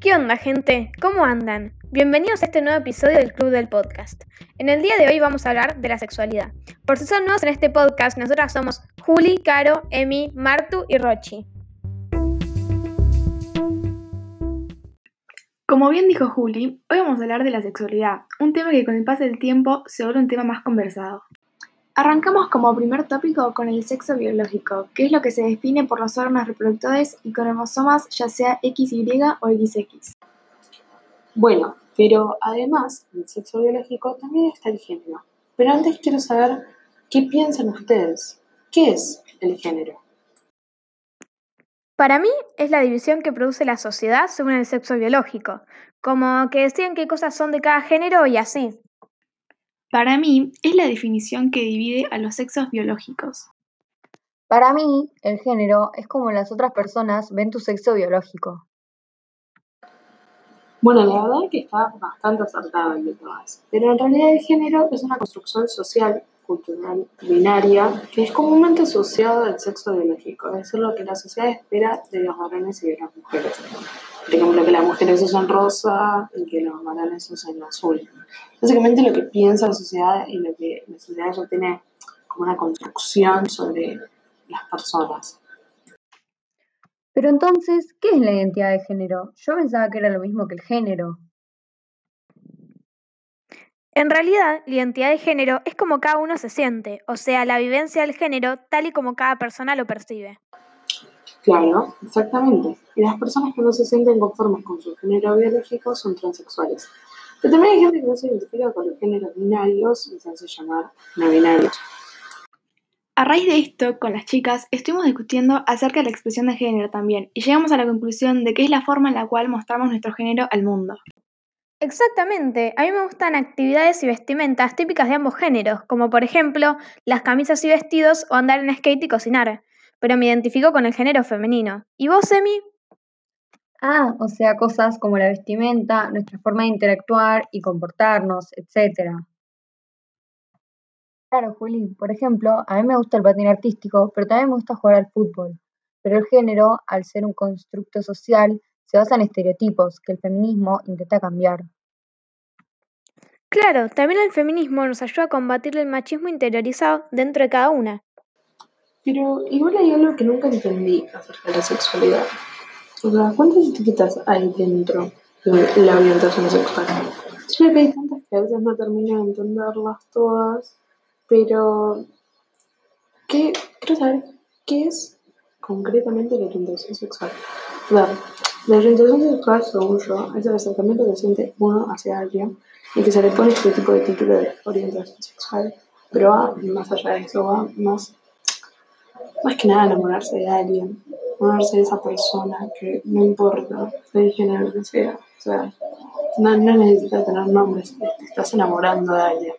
¿Qué onda, gente? ¿Cómo andan? Bienvenidos a este nuevo episodio del Club del Podcast. En el día de hoy vamos a hablar de la sexualidad. Por si son nuevos en este podcast, nosotras somos Juli, Caro, Emi, Martu y Rochi. Como bien dijo Juli, hoy vamos a hablar de la sexualidad, un tema que con el paso del tiempo se vuelve un tema más conversado. Arrancamos como primer tópico con el sexo biológico, que es lo que se define por los órganos reproductores y cromosomas, ya sea XY o XX. Bueno, pero además del sexo biológico también está el género. Pero antes quiero saber qué piensan ustedes. ¿Qué es el género? Para mí es la división que produce la sociedad según el sexo biológico, como que deciden qué cosas son de cada género y así. Para mí, es la definición que divide a los sexos biológicos. Para mí, el género es como las otras personas ven tu sexo biológico. Bueno, la verdad es que está bastante acertado el de todas, pero en realidad el género es una construcción social, cultural, binaria, que es comúnmente asociado al sexo biológico, es decir, lo que la sociedad espera de los varones y de las mujeres. Por ejemplo, que las mujeres usan rosa y que los varones usan azul. Básicamente lo que piensa la sociedad y lo que la sociedad ya tiene como una construcción sobre las personas. Pero entonces, ¿qué es la identidad de género? Yo pensaba que era lo mismo que el género. En realidad, la identidad de género es como cada uno se siente, o sea, la vivencia del género tal y como cada persona lo percibe. Claro, exactamente. Y las personas que no se sienten conformes con su género biológico son transexuales. Pero también hay gente que no se identifica con los géneros binarios y se hace llamar no binarios. A raíz de esto, con las chicas, estuvimos discutiendo acerca de la expresión de género también, y llegamos a la conclusión de que es la forma en la cual mostramos nuestro género al mundo. Exactamente. A mí me gustan actividades y vestimentas típicas de ambos géneros, como por ejemplo, las camisas y vestidos o andar en skate y cocinar. Pero me identifico con el género femenino. ¿Y vos, Emi? O sea, cosas como la vestimenta, nuestra forma de interactuar y comportarnos, etc. Claro, Juli. Por ejemplo, a mí me gusta el patín artístico, pero también me gusta jugar al fútbol. Pero el género, al ser un constructo social, se basa en estereotipos que el feminismo intenta cambiar. Claro, también el feminismo nos ayuda a combatir el machismo interiorizado dentro de cada una. Pero igual hay algo que nunca entendí acerca de la sexualidad. O sea, ¿cuántas etiquetas hay dentro de la orientación sexual? Yo creo que hay tantas que a veces no termino de entenderlas todas, pero quiero saber qué es concretamente la orientación sexual. A ver, la orientación sexual, según yo, es el acercamiento que siente uno hacia alguien y que se le pone este tipo de título de orientación sexual, pero va más allá de eso, va más que nada enamorarse de alguien, enamorarse de esa persona que no importa del género que sea, o sea, no necesitas tener nombres, te estás enamorando de alguien.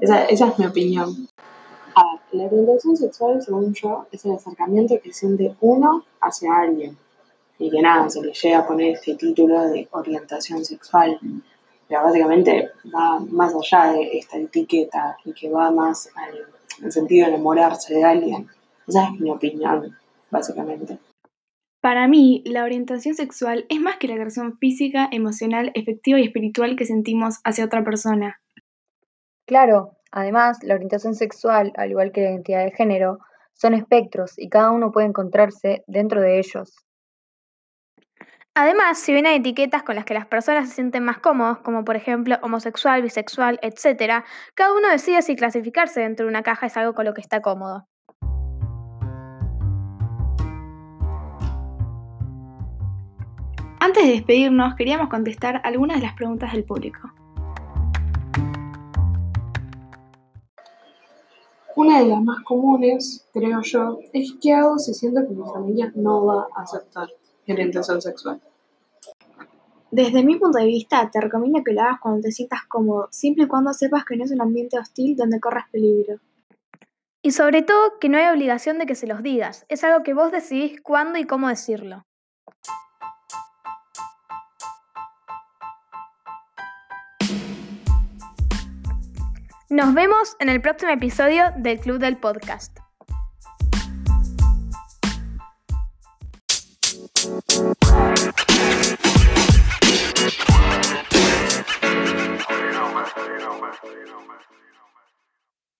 Esa es mi opinión. La orientación sexual, según yo, es el acercamiento que siente uno hacia alguien y que nada, se le llega a poner este título de orientación sexual, pero básicamente va más allá de esta etiqueta y que va más al sentido de enamorarse de alguien. Esa es mi opinión, básicamente. Para mí, la orientación sexual es más que la atracción física, emocional, afectiva y espiritual que sentimos hacia otra persona. Claro, además, la orientación sexual, al igual que la identidad de género, son espectros y cada uno puede encontrarse dentro de ellos. Además, si bien hay etiquetas con las que las personas se sienten más cómodos, como por ejemplo homosexual, bisexual, etc., cada uno decide si clasificarse dentro de una caja es algo con lo que está cómodo. Antes de despedirnos, queríamos contestar algunas de las preguntas del público. Una de las más comunes, creo yo, es ¿qué hago si siento que mi familia no va a aceptar mi orientación sexual? Desde mi punto de vista, te recomiendo que lo hagas cuando te sientas cómodo, siempre y cuando sepas que no es un ambiente hostil donde corras peligro. Y sobre todo, que no hay obligación de que se los digas. Es algo que vos decidís cuándo y cómo decirlo. Nos vemos en el próximo episodio del Club del Podcast.